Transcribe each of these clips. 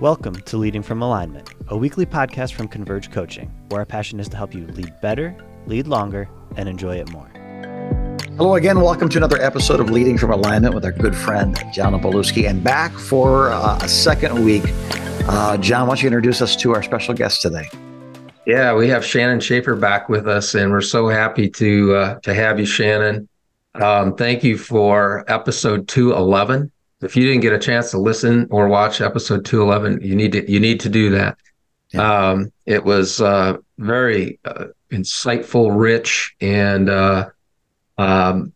Welcome to Leading from Alignment, a weekly podcast from Converge Coaching, where our passion is to help you lead better, lead longer, and enjoy it more. Hello again. Welcome to another episode of Leading from Alignment with our good friend, John Beluski, and back for a second week. John, why don't you introduce us to our special guest today? Yeah, we have Shannon Schaefer back with us, and we're so happy to have you, Shannon. Thank you for episode 211. If you didn't get a chance to listen or watch episode 211, you need to do that. Yeah. It was very insightful, rich, and I'm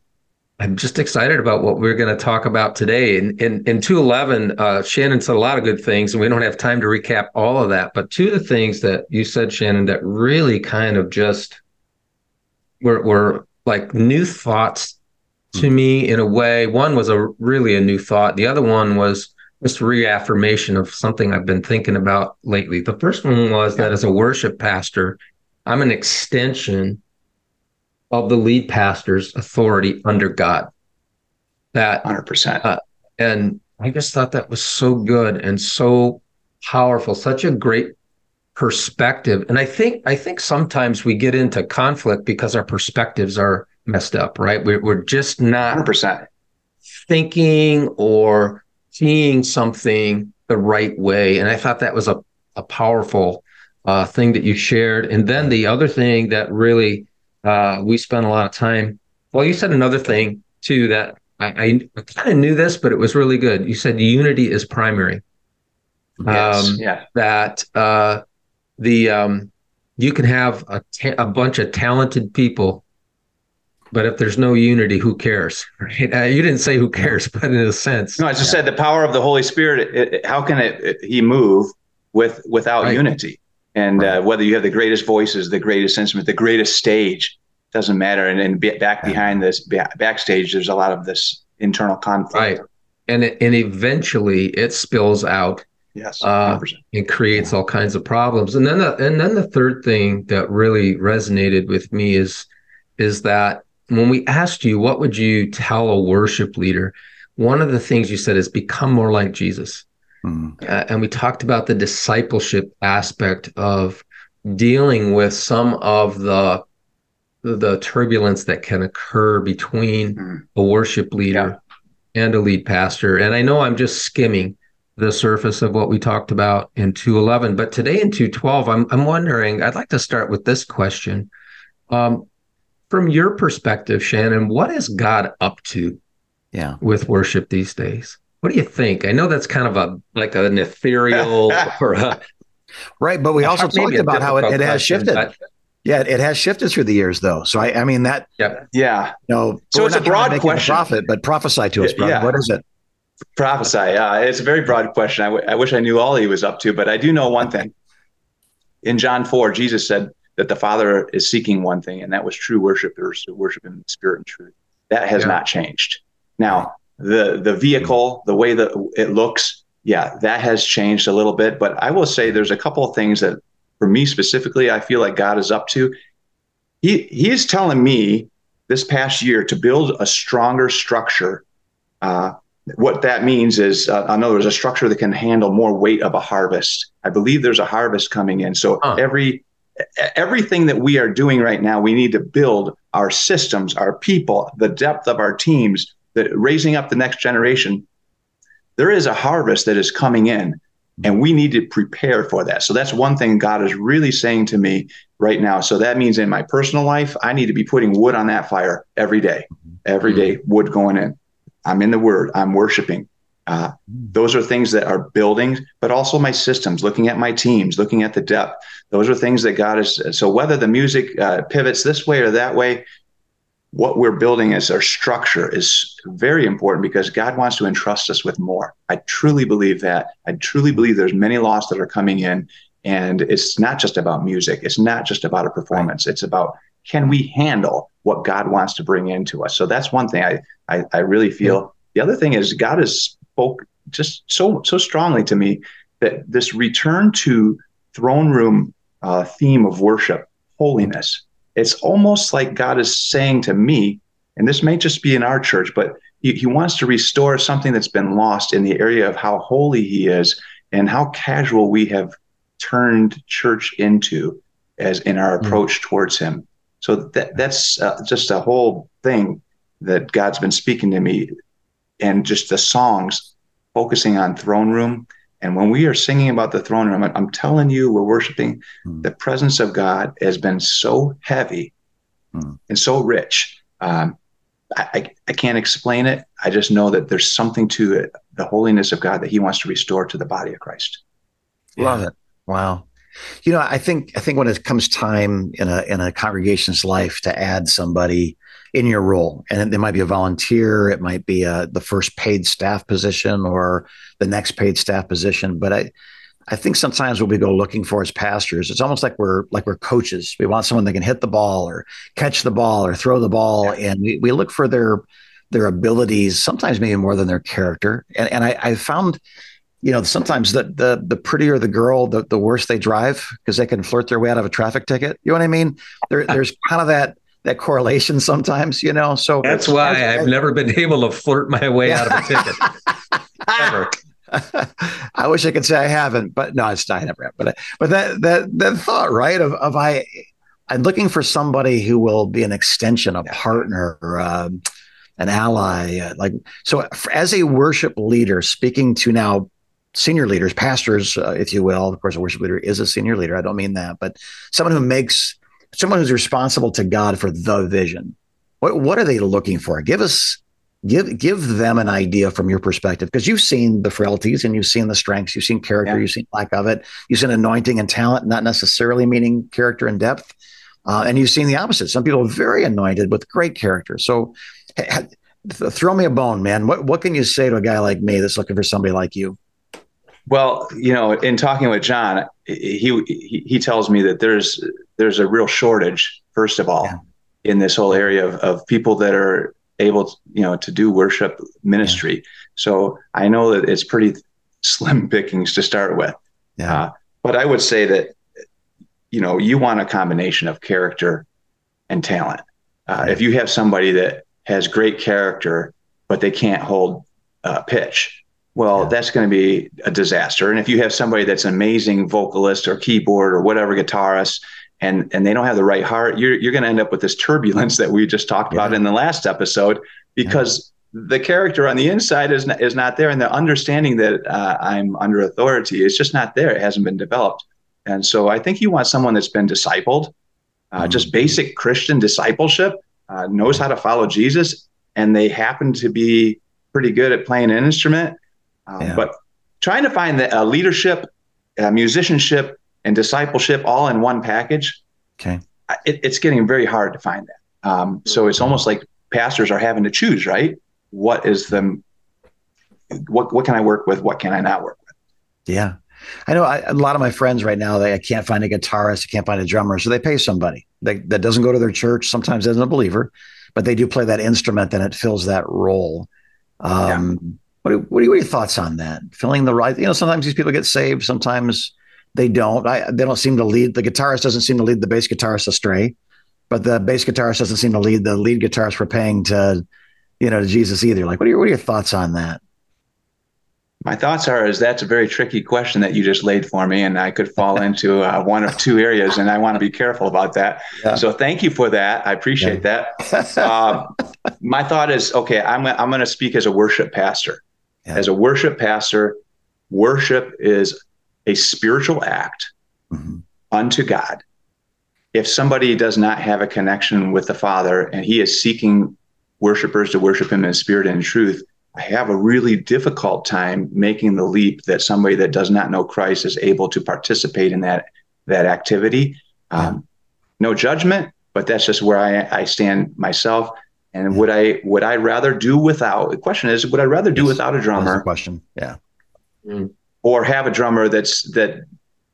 just excited about what we're going to talk about today. In 211, Shannon said a lot of good things, and we don't have time to recap all of that. But two of the things that you said, Shannon, that really kind of just were like new thoughts to me in a way. One was really a new thought. The other one was just reaffirmation of something I've been thinking about lately. The first one was that as a worship pastor, I'm an extension of the lead pastor's authority under God. That 100%. And I just thought that was so good and so powerful, such a great perspective. And I think sometimes we get into conflict because our perspectives are messed up, right? We're just not 100%. Thinking or seeing something the right way. And I thought that was a powerful thing that you shared. And then the other thing that really we spent a lot of time. Well, you said another thing too that I kind of knew this, but it was really good. You said unity is primary. Yes. That you can have a bunch of talented people, but if there's no unity, who cares? Right? You didn't say who cares, but in a sense. No, I just said the power of the Holy Spirit. How can he move without unity? And whether you have the greatest voices, the greatest instrument, the greatest stage, doesn't matter. And behind this backstage, there's a lot of this internal conflict. Right. And eventually it spills out. Yes. It creates all kinds of problems. And then the third thing that really resonated with me is that when we asked you, what would you tell a worship leader? One of the things you said is become more like Jesus. And we talked about the discipleship aspect of dealing with some of the turbulence that can occur between a worship leader and a lead pastor. And I know I'm just skimming the surface of what we talked about in 211, but today in 212, I'm wondering, I'd like to start with this question. From your perspective, Shannon, what is God up to with worship these days? What do you think? I know that's kind of an ethereal right, but we also talked about how it has shifted. It has shifted through the years, though. So I mean that. Yeah. No. So it's a broad question. Prophet, but prophesy to us, brother. Yeah. What is it? Prophesy. It's a very broad question. I wish I knew all he was up to, but I do know one thing. In John 4, Jesus said that the Father is seeking one thing, and that was true worshipers who worship Him in spirit and truth. That has not changed. Now. The vehicle, the way that it looks, that has changed a little bit. But I will say there's a couple of things that, for me specifically, I feel like God is up to. He is telling me this past year to build a stronger structure. What that means is, in other words, a structure that can handle more weight of a harvest. I believe there's a harvest coming in. So everything that we are doing right now, we need to build our systems, our people, the depth of our teams, raising up the next generation. There is a harvest that is coming in, and we need to prepare for that. So that's one thing God is really saying to me right now. So that means in my personal life, I need to be putting wood on that fire every day. Every day, wood going in. I'm in the Word. I'm worshiping. Those are things that are building, but also my systems, looking at my teams, looking at the depth. Those are things that God is. So whether the music pivots this way or that way, what we're building as our structure is very important because God wants to entrust us with more. I truly believe that. I truly believe there's many laws that are coming in, and it's not just about music. It's not just about a performance. It's about, can we handle what God wants to bring into us? So that's one thing I really feel. The other thing is God has spoke just so strongly to me that this return to throne room theme of worship, holiness, it's almost like God is saying to me, and this may just be in our church, but he wants to restore something that's been lost in the area of how holy he is and how casual we have turned church into as in our approach towards him. So that's just a whole thing that God's been speaking to me, and just the songs focusing on throne room. And when we are singing about the throne room, I'm telling you, we're worshiping. The presence of God has been so heavy and so rich. I can't explain it. I just know that there's something to it, the holiness of God that he wants to restore to the body of Christ. Yeah. Love it. Wow. You know, I think when it comes time in a congregation's life to add somebody in your role, and they might be a volunteer, it might be the first paid staff position or the next paid staff position. But I think sometimes what we go looking for as pastors, it's almost like we're coaches. We want someone that can hit the ball or catch the ball or throw the ball. Yeah. And we look for their abilities, sometimes maybe more than their character. And I found, you know, sometimes the prettier the girl, the worse they drive, because they can flirt their way out of a traffic ticket. You know what I mean? There's kind of that correlation sometimes, you know? So that's why I've never been able to flirt my way out of a ticket. Ever. I wish I could say I haven't, but no, it's not. I never have. But that thought, right? I'm looking for somebody who will be an extension, a partner, an ally. So, as a worship leader, speaking to now senior leaders, pastors, if you will. Of course, a worship leader is a senior leader. I don't mean that, but someone who's responsible to God for the vision. What are they looking for? Give them an idea from your perspective, because you've seen the frailties and you've seen the strengths, you've seen character, you've seen lack of it, you've seen anointing and talent, not necessarily meaning character and depth, and you've seen the opposite. Some people are very anointed with great character. So throw me a bone, man. What can you say to a guy like me that's looking for somebody like you? Well, you know, in talking with John, he tells me that there's a real shortage, first of all, in this whole area of people that are able to, you know, to do worship ministry. Yeah. So I know that it's pretty slim pickings to start with. Yeah. But I would say that, you know, you want a combination of character and talent. If you have somebody that has great character, but they can't hold pitch, well, that's going to be a disaster. And if you have somebody that's an amazing vocalist or keyboard or whatever, guitarist, and they don't have the right heart, you're going to end up with this turbulence that we just talked about in the last episode, because the character on the inside is not there. And the understanding that I'm under authority is just not there. It hasn't been developed. And so I think you want someone that's been discipled, just basic Christian discipleship, knows how to follow Jesus, and they happen to be pretty good at playing an instrument. But trying to find the leadership, musicianship, and discipleship all in one package, it's getting very hard to find that. So it's almost like pastors are having to choose, right? What can I work with? What can I not work with? Yeah. I know a lot of my friends right now, I can't find a guitarist, I can't find a drummer, so they pay somebody that doesn't go to their church, sometimes isn't a believer, but they do play that instrument and it fills that role. What are your thoughts on that? Filling the right, you know, sometimes these people get saved, sometimes they don't. They don't seem to lead. The guitarist doesn't seem to lead the bass guitarist astray, but the bass guitarist doesn't seem to lead the lead guitarist for paying to, you know, to Jesus either. Like, what are your thoughts on that? My thoughts is that's a very tricky question that you just laid for me, and I could fall into one of two areas, and I want to be careful about that. Yeah. So thank you for that. I appreciate that. My thought is, okay, I'm going to speak as a worship pastor. Yeah. As a worship pastor, worship is a spiritual act unto God. If somebody does not have a connection with the Father and he is seeking worshipers to worship him in spirit and in truth, I have a really difficult time making the leap that somebody that does not know Christ is able to participate in that activity. No judgment, but that's just where I stand myself. And would I rather do without? The question is, would I rather do without a drummer? That's the question. Yeah. Or have a drummer that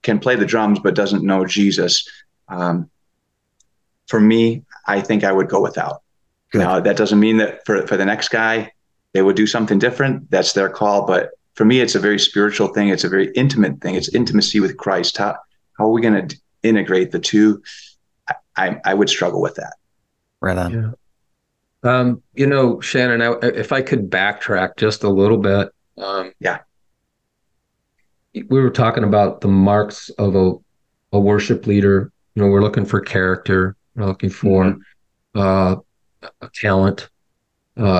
can play the drums but doesn't know Jesus? For me, I think I would go without. Good. Now, that doesn't mean that for the next guy, they would do something different. That's their call. But for me, it's a very spiritual thing. It's a very intimate thing. It's intimacy with Christ. How are we going to integrate the two? I would struggle with that. Right on. Yeah. You know, Shannon, if I could backtrack just a little bit, we were talking about the marks of a worship leader. You know, we're looking for character, we're looking for talent,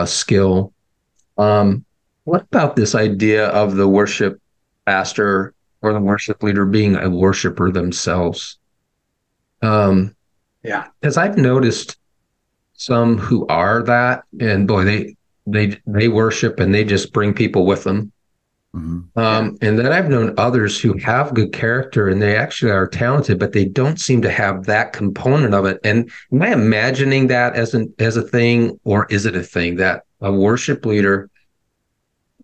skill. What about this idea of the worship pastor or the worship leader being a worshiper themselves? Yeah, because I've noticed some who are that, and boy, they worship and they just bring people with them. And then I've known others who have good character and they actually are talented, but they don't seem to have that component of it. And am I imagining that as a thing, or is it a thing that a worship leader,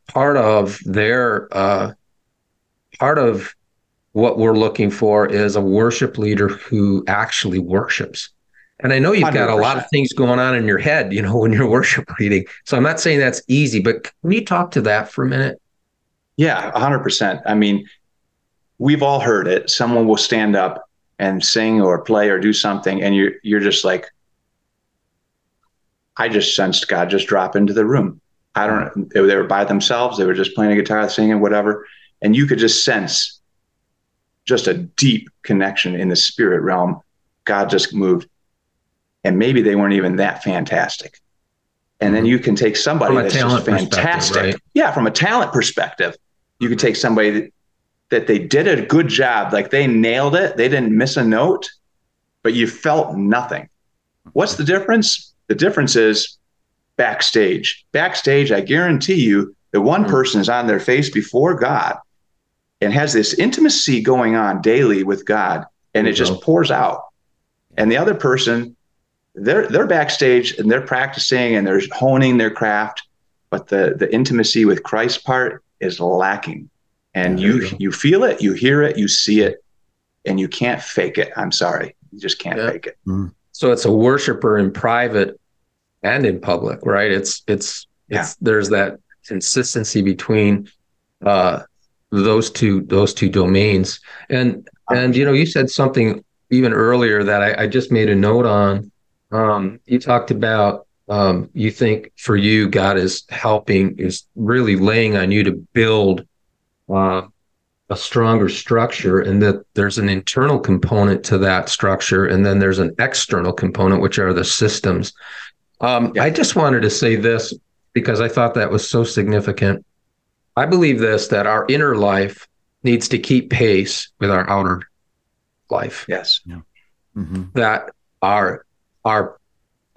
part of their part of what we're looking for is a worship leader who actually worships? And I know you've 100%. Got a lot of things going on in your head, you know, when you're worship leading. So I'm not saying that's easy, but can you talk to that for a minute? Yeah, 100%. I mean, we've all heard it. Someone will stand up and sing or play or do something, and you're just like, I just sensed God just drop into the room. I don't know. They were by themselves. They were just playing a guitar, singing, whatever. And you could just sense just a deep connection in the spirit realm. God just moved. And maybe they weren't even that fantastic. And then you can take somebody that's just fantastic. Right? Yeah, from a talent perspective, you could take somebody that they did a good job, like they nailed it, they didn't miss a note, but you felt nothing. What's the difference? The difference is backstage. Backstage, I guarantee you that one person is on their face before God and has this intimacy going on daily with God, and it just pours out. And the other person, They're backstage and they're practicing and they're honing their craft, but the intimacy with Christ part is lacking. And you feel it, you hear it, you see it, and you can't fake it. I'm sorry, you just can't fake it. So it's a worshiper in private and in public, right? It's there's that consistency between those two domains. And you know, you said something even earlier that I just made a note on. You talked about you think for you God is really laying on you to build a stronger structure, and that there's an internal component to that structure, and then there's an external component, which are the systems. I just wanted to say this because I thought that was so significant. I believe this, that our inner life needs to keep pace with our outer life. Yes. Yeah. Mm-hmm. That our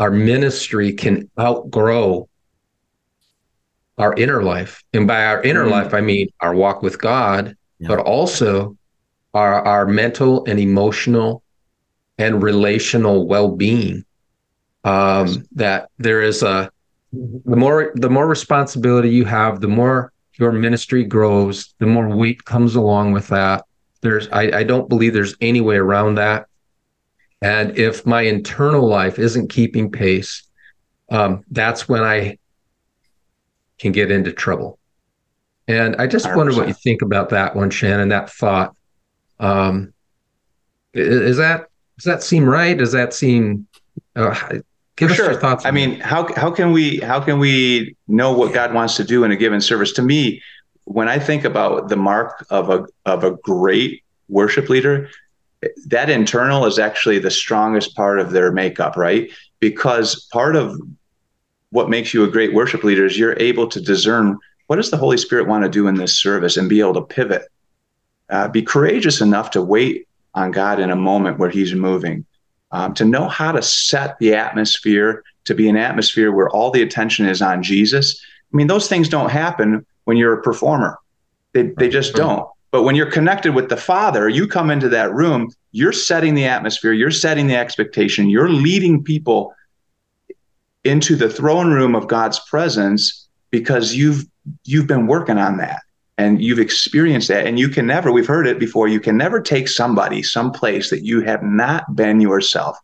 ministry can outgrow our inner life. And by our inner life, I mean our walk with God, but also our mental and emotional and relational well-being. That there is the more responsibility you have, the more your ministry grows, the more weight comes along with that. I don't believe there's any way around that. And if my internal life isn't keeping pace, that's when I can get into trouble. And I just wonder what you think about that one, Shannon, that thought. Does that seem right? Does that seem, give us your thoughts. I mean, how can we know what God wants to do in a given service? To me, when I think about the mark of a great worship leader, that internal is actually the strongest part of their makeup, right? Because part of what makes you a great worship leader is you're able to discern what does the Holy Spirit want to do in this service and be able to pivot. Be courageous enough to wait on God in a moment where he's moving, to know how to set the atmosphere, to be an atmosphere where all the attention is on Jesus. I mean, those things don't happen when you're a performer. They just don't. But when you're connected with the Father, you come into that room, you're setting the atmosphere, you're setting the expectation, you're leading people into the throne room of God's presence because you've been working on that and you've experienced that. And you can never, we've heard it before, you can never take somebody someplace that you have not been yourself.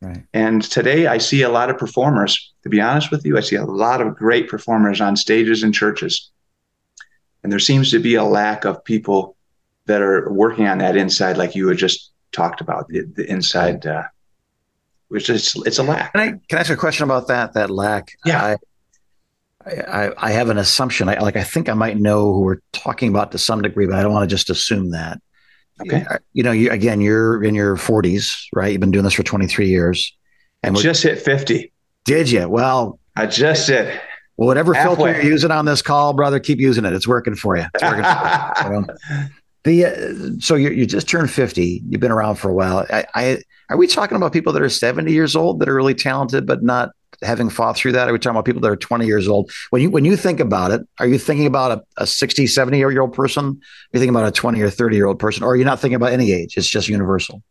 Right. And today I see a lot of performers, to be honest with you, I see a lot of great performers on stages and churches. And there seems to be a lack of people that are working on that inside, like you had just talked about, the inside, which is, it's a lack. Can I ask a question about that lack? Yeah. I, I have an assumption. I think I might know who we're talking about to some degree, but I don't want to just assume that. Okay. You know, you're in your 40s, right? You've been doing this for 23 years. And I just hit 50. Did you? Well, I just did. Well, whatever filter you're using on this call, brother, keep using it. It's working for you. It's working for you. So you just turned 50. You've been around for a while. Are we talking about people that are 70 years old that are really talented but not having fought through that? Are we talking about people that are 20 years old? When you think about it, are you thinking about a 60, 70-year-old person? Are you thinking about a 20 or 30-year-old person? Or are you not thinking about any age? It's just universal.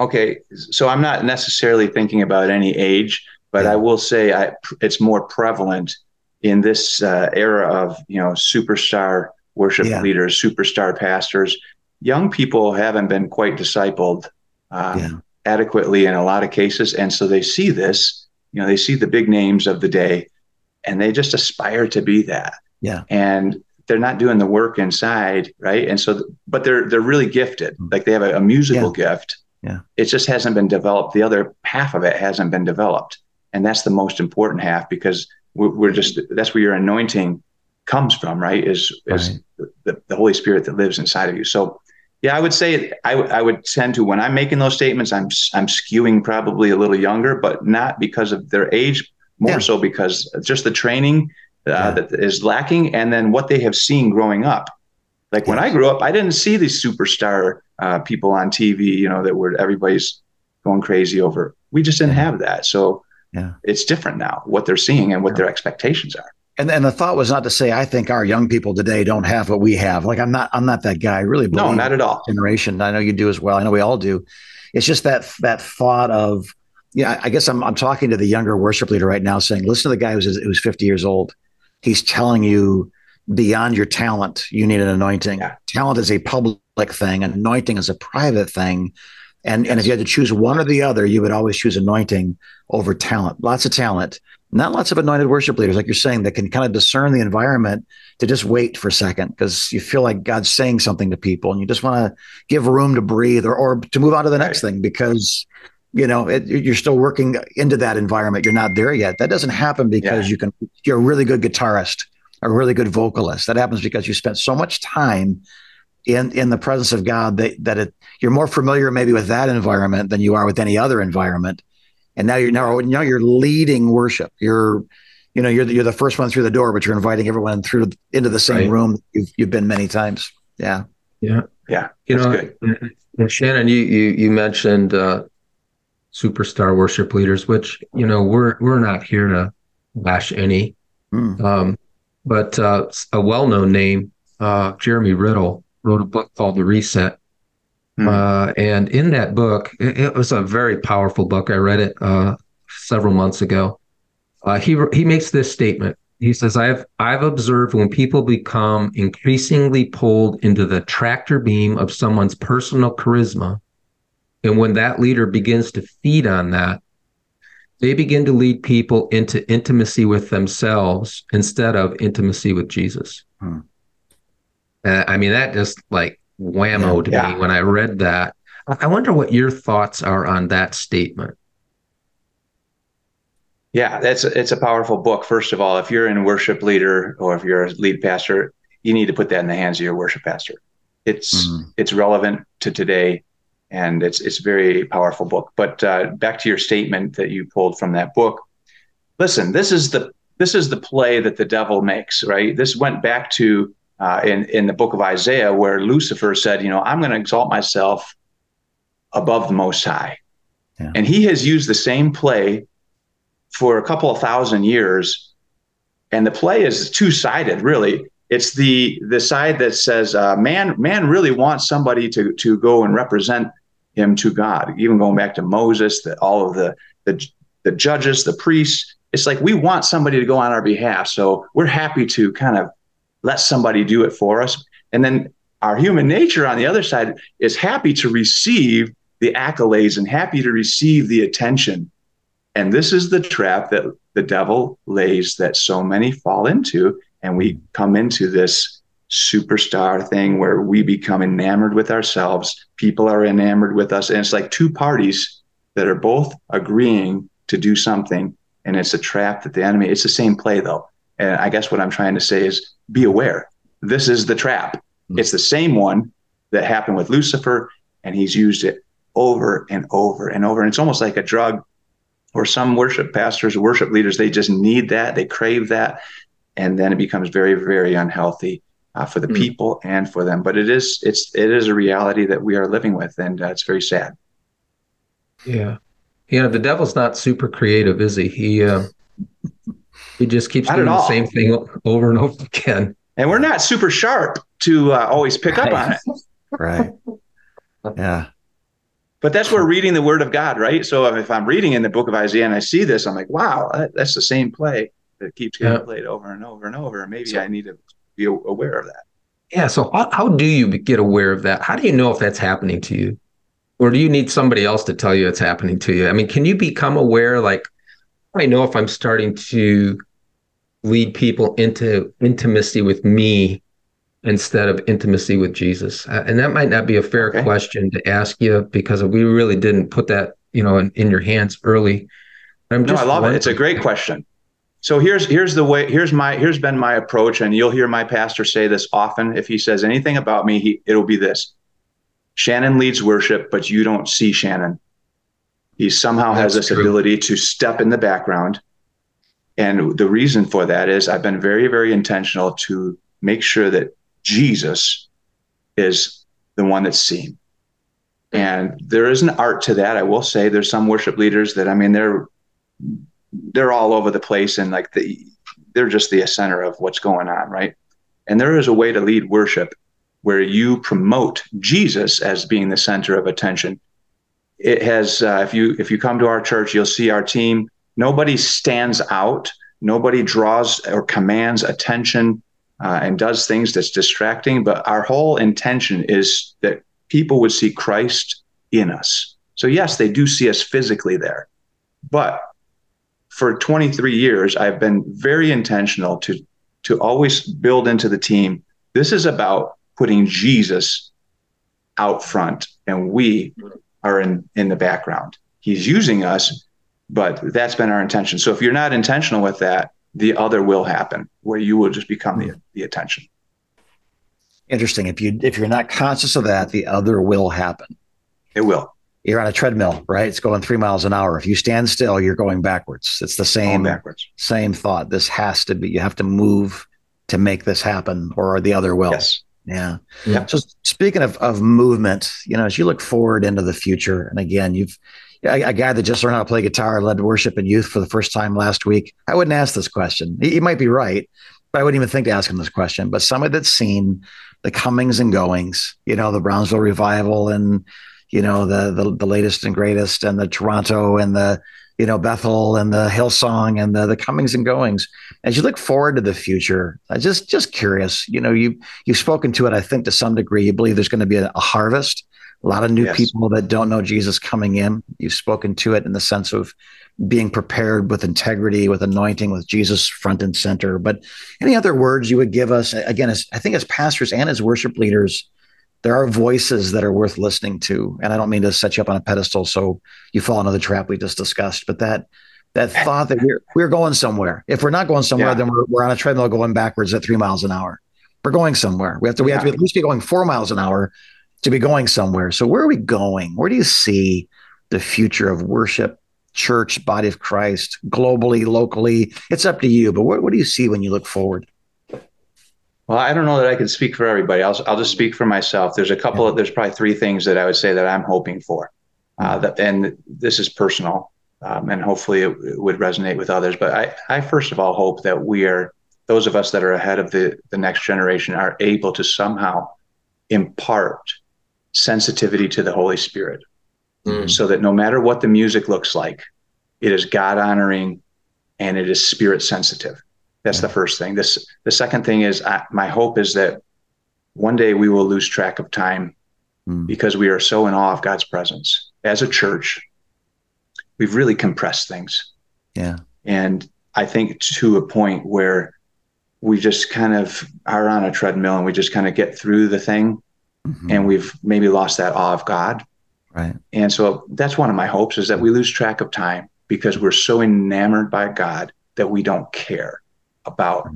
Okay. So I'm not necessarily thinking about any age, but yeah. I will say it's more prevalent in this era of, you know, superstar worship leaders, superstar pastors. Young people haven't been quite discipled adequately in a lot of cases. And so they see this, you know, they see the big names of the day and they just aspire to be that. Yeah. And they're not doing the work inside. Right. And so, but they're really gifted. Like they have a musical gift. Yeah. It just hasn't been developed. The other half of it hasn't been developed. And that's the most important half, because that's where your anointing comes from, right? Is the Holy Spirit that lives inside of you. So yeah, I would say I would tend to, when I'm making those statements, I'm skewing probably a little younger, but not because of their age, more so because just the training that is lacking, and then what they have seen growing up. Like when I grew up, I didn't see these superstar people on TV, you know, that were everybody's going crazy over. We just didn't have that. So it's different now, what they're seeing and what their expectations are. And the thought was not to say, I think our young people today don't have what we have. Like, I'm not that guy. I really believe not at all. Generation. I know you do as well. I know we all do. It's just that thought of, I guess I'm talking to the younger worship leader right now saying, listen to the guy who's 50 years old. He's telling you beyond your talent, you need an anointing. Yeah. Talent is a public thing. Anointing is a private thing. And if you had to choose one or the other, you would always choose anointing over talent. Lots of talent. Not lots of anointed worship leaders, like you're saying, that can kind of discern the environment to just wait for a second because you feel like God's saying something to people and you just want to give room to breathe or to move on to the next thing because, you know, you're still working into that environment. You're not there yet. That doesn't happen because you're a really good guitarist, a really good vocalist. That happens because you spent so much time in the presence of God that you're more familiar maybe with that environment than you are with any other environment. And now you're leading worship. You're the first one through the door, but you're inviting everyone through into the same room you've been many times. Yeah. Yeah. Yeah. You know, good. Shannon, you mentioned superstar worship leaders, which, you know, we're not here to bash any, but a well-known name, Jeremy Riddle, wrote a book called The Reset. And in that book, it was a very powerful book. I read it several months ago. He makes this statement. He says, I've observed when people become increasingly pulled into the tractor beam of someone's personal charisma, and when that leader begins to feed on that, they begin to lead people into intimacy with themselves instead of intimacy with Jesus. I mean, that just like whammo to me when I read that. I wonder what your thoughts are on that statement. Yeah, it's a powerful book. First of all, if you're in worship leader or if you're a lead pastor, you need to put that in the hands of your worship pastor. It's relevant to today, and it's a very powerful book. But back to your statement that you pulled from that book. Listen, this is the play that the devil makes, right? This went back to in the book of Isaiah, where Lucifer said, you know, I'm going to exalt myself above the Most High. Yeah. And he has used the same play for a couple of thousand years. And the play is two-sided, really. It's the side that says, man really wants somebody to go and represent him to God, even going back to Moses, all of the judges, the priests. It's like, we want somebody to go on our behalf. So we're happy to kind of let somebody do it for us. And then our human nature on the other side is happy to receive the accolades and happy to receive the attention. And this is the trap that the devil lays that so many fall into. And we come into this superstar thing where we become enamored with ourselves. People are enamored with us. And it's like two parties that are both agreeing to do something. And it's a trap that the enemy, it's the same play though. And I guess what I'm trying to say is be aware. This is the trap. Mm-hmm. It's the same one that happened with Lucifer, and he's used it over and over and over. And it's almost like a drug, or some worship pastors, worship leaders, they just need that. They crave that. And then it becomes very, very unhealthy for the people and for them. But it is a reality that we are living with, and it's very sad. Yeah. You know, the devil's not super creative, is he? He just keeps doing the same thing over and over again. And we're not super sharp to always pick up on it. Right. Yeah. But that's where reading the word of God, right? So if I'm reading in the book of Isaiah and I see this, I'm like, wow, that's the same play that keeps getting played over and over and over. Maybe I need to be aware of that. Yeah. So how do you get aware of that? How do you know if that's happening to you? Or do you need somebody else to tell you it's happening to you? I mean, can you become aware, like, I know if I'm starting to lead people into intimacy with me instead of intimacy with Jesus? And that might not be a fair question to ask you, because we really didn't put that, you know, in your hands early. I love it. It's a great question. So here's been my approach, and you'll hear my pastor say this often. If he says anything about me, it'll be this: Shannon leads worship, but you don't see Shannon. He somehow has this ability to step in the background. And the reason for that is I've been very, very intentional to make sure that Jesus is the one that's seen. And there is an art to that. I will say there's some worship leaders that, I mean, they're all over the place, and like they're just the center of what's going on, right? And there is a way to lead worship where you promote Jesus as being the center of attention. It has, if you come to our church, you'll see our team. Nobody stands out. Nobody draws or commands attention and does things that's distracting. But our whole intention is that people would see Christ in us. So yes, they do see us physically there. But for 23 years, I've been very intentional to always build into the team, this is about putting Jesus out front, and we are in the background. He's using us, but that's been our intention. So if you're not intentional with that, the other will happen, where you will just become the attention. Interesting. If you're not conscious of that, the other will happen. It will. You're on a treadmill, right? It's going 3 miles an hour. If you stand still, you're going backwards. It's the same thought. This has to be, you have to move to make this happen, or the other will. Yes. Yeah. Yeah. So speaking of movement, you know, as you look forward into the future, and again, you've a guy that just learned how to play guitar, led worship and youth for the first time last week. I wouldn't ask this question. He might be right, but I wouldn't even think to ask him this question. But somebody that's seen the comings and goings, you know, the Brownsville revival, and, you know, the latest and greatest, and the Toronto, and the, you know, Bethel, and the Hillsong, and the comings and goings. As you look forward to the future, I just curious, you know, you've spoken to it, I think, to some degree. You believe there's going to be a harvest, a lot of new people that don't know Jesus coming in. You've spoken to it in the sense of being prepared with integrity, with anointing, with Jesus front and center. But any other words you would give us? Again, I think as pastors and as worship leaders, there are voices that are worth listening to. And I don't mean to set you up on a pedestal so you fall into the trap we just discussed, but that thought that we're going somewhere. If we're not going somewhere, then we're on a treadmill going backwards at 3 miles an hour. We're going somewhere. We have to at least be going 4 miles an hour to be going somewhere. So where are we going? Where do you see the future of worship, church, body of Christ, globally, locally? It's up to you, but what do you see when you look forward? Well, I don't know that I can speak for everybody. I'll just speak for myself. There's a couple there's probably three things that I would say that I'm hoping for. And this is personal, and hopefully it would resonate with others. But I first of all hope that those of us that are ahead of the next generation are able to somehow impart sensitivity to the Holy Spirit, so that no matter what the music looks like, it is God honoring and it is spirit sensitive. That's the first thing. The second thing is my hope is that one day we will lose track of time because we are so in awe of God's presence. As a church, we've really compressed things. Yeah. And I think to a point where we just kind of are on a treadmill and we just kind of get through the thing, and we've maybe lost that awe of God. Right. And so that's one of my hopes, is that we lose track of time because we're so enamored by God that we don't care about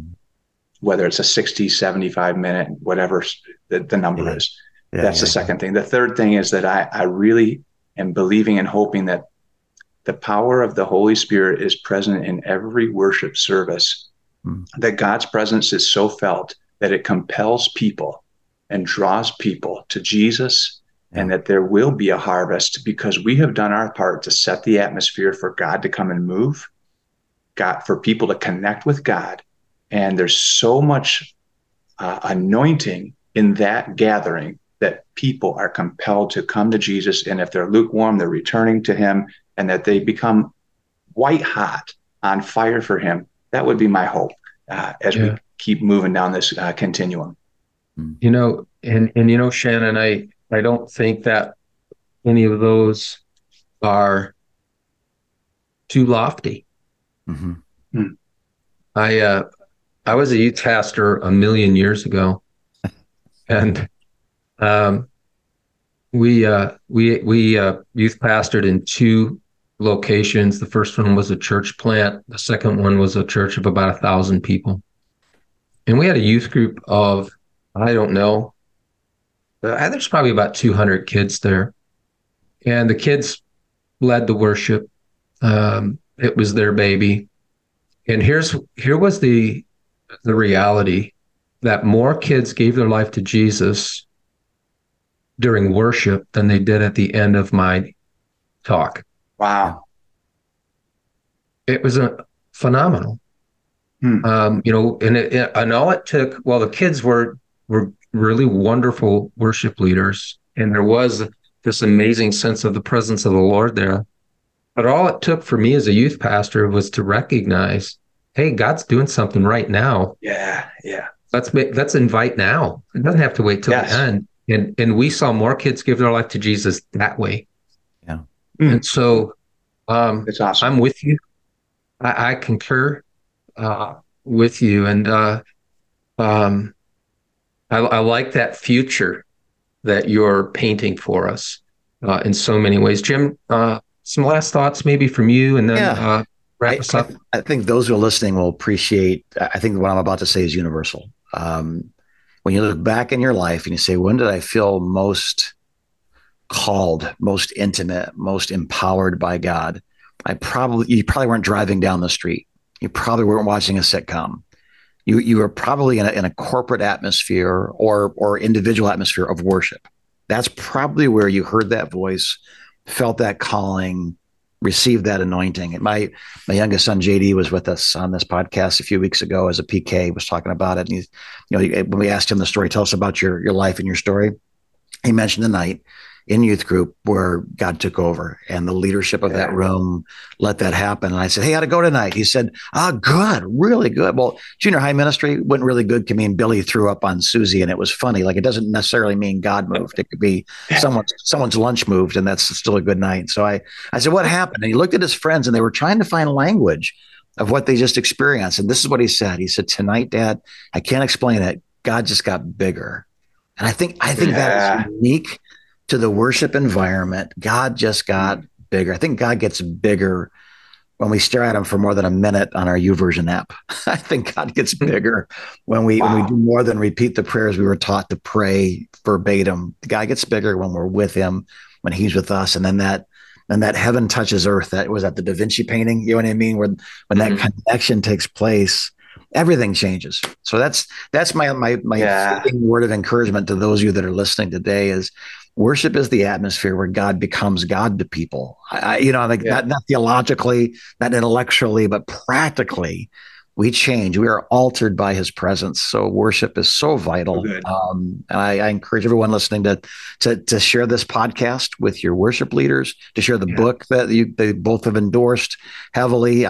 whether it's a 60, 75 minute, whatever the number is. Yeah, that's the second thing. The third thing is that I really am believing and hoping that the power of the Holy Spirit is present in every worship service, that God's presence is so felt that it compels people and draws people to Jesus, and that there will be a harvest because we have done our part to set the atmosphere for God to come and move, God, for people to connect with God. And there's so much anointing in that gathering that people are compelled to come to Jesus. And if they're lukewarm, they're returning to him, and that they become white hot, on fire for him. That would be my hope as we keep moving down this continuum. You know, and you know, Shannon, I don't think that any of those are too lofty. I was a youth pastor 1,000,000 years ago, and we youth pastored in two locations. The first one was a church plant. The second one was a church of about 1,000 people, and we had a youth group of, I don't know, there's probably about 200 kids there, and the kids led the worship. It was their baby. And here was the reality that more kids gave their life to Jesus during worship than they did at the end of my talk. Wow. It was a phenomenal. You know, and all it took, well, the kids were really wonderful worship leaders, and there was this amazing sense of the presence of the Lord there. But all it took for me as a youth pastor was to recognize, hey, God's doing something right now. Yeah. Let's invite now. It doesn't have to wait till the end. And we saw more kids give their life to Jesus that way. Yeah. And so it's awesome. I'm with you. I concur with you. And I like that future that you're painting for us in so many ways. Jim, some last thoughts maybe from you, and then wrap us up. I think those who are listening will appreciate, I think what I'm about to say is universal. When you look back in your life and you say, when did I feel most called, most intimate, most empowered by God? You probably weren't driving down the street. You probably weren't watching a sitcom. You were probably in a corporate atmosphere or individual atmosphere of worship. That's probably where you heard that voice, felt that calling, received that anointing. And my youngest son, JD, was with us on this podcast a few weeks ago as a PK, was talking about it. And he, when we asked him the story, tell us about your life and your story, he mentioned the night in youth group where God took over and the leadership of that room let that happen. And I said, hey, how'd it go tonight? He said, good, really good. Well, junior high ministry went really good. I mean, Billy threw up on Susie and it was funny. Like, it doesn't necessarily mean God moved. It could be someone's lunch moved, and that's still a good night. So I said, what happened? And he looked at his friends, and they were trying to find language of what they just experienced. And this is what he said. He said, tonight, Dad, I can't explain it. God just got bigger. And I think that is unique to the worship environment. God just got bigger. I think God gets bigger when we stare at him for more than a minute on our YouVersion app. I think God gets bigger when we do more than repeat the prayers we were taught to pray verbatim. God gets bigger when we're with him, when he's with us. And then that heaven touches earth. That was at the Da Vinci painting. You know what I mean? When that connection takes place, everything changes. So that's my word of encouragement to those of you that are listening today is, worship is the atmosphere where God becomes God to people. Not theologically, not intellectually, but practically, we change. We are altered by his presence. So worship is so vital. And I encourage everyone listening to share this podcast with your worship leaders, to share the book that they both have endorsed heavily.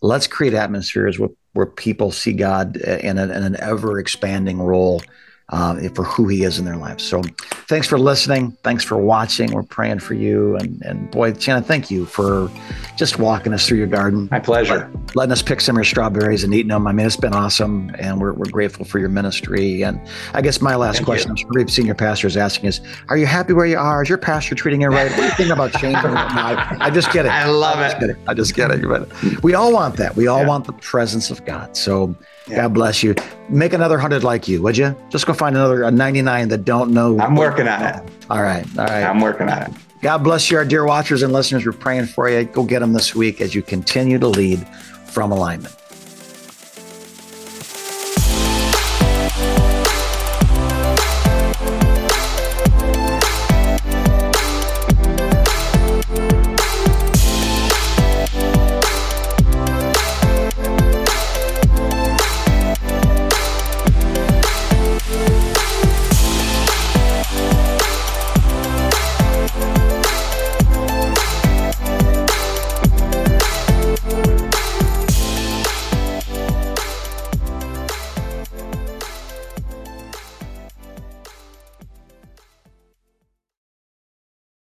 Let's create atmospheres where people see God in an ever expanding role for who he is in their lives. So thanks for listening. Thanks for watching. We're praying for you. And boy, Shannon, thank you for just walking us through your garden. My pleasure. Letting us pick some of your strawberries and eating them. I mean, it's been awesome. And we're grateful for your ministry. And I guess my last question, I'm sure we've seen your pastors asking is, are you happy where you are? Is your pastor treating you right? What do you think about changing? I just get it. I love it. I just get it. But we all want that. We all want the presence of God. So God bless you. Make another 100 like you, would you? Just go find another 99 that don't know. I'm working on it. All right. All right. I'm working on it. God bless you, our dear watchers and listeners. We're praying for you. Go get them this week as you continue to lead from alignment.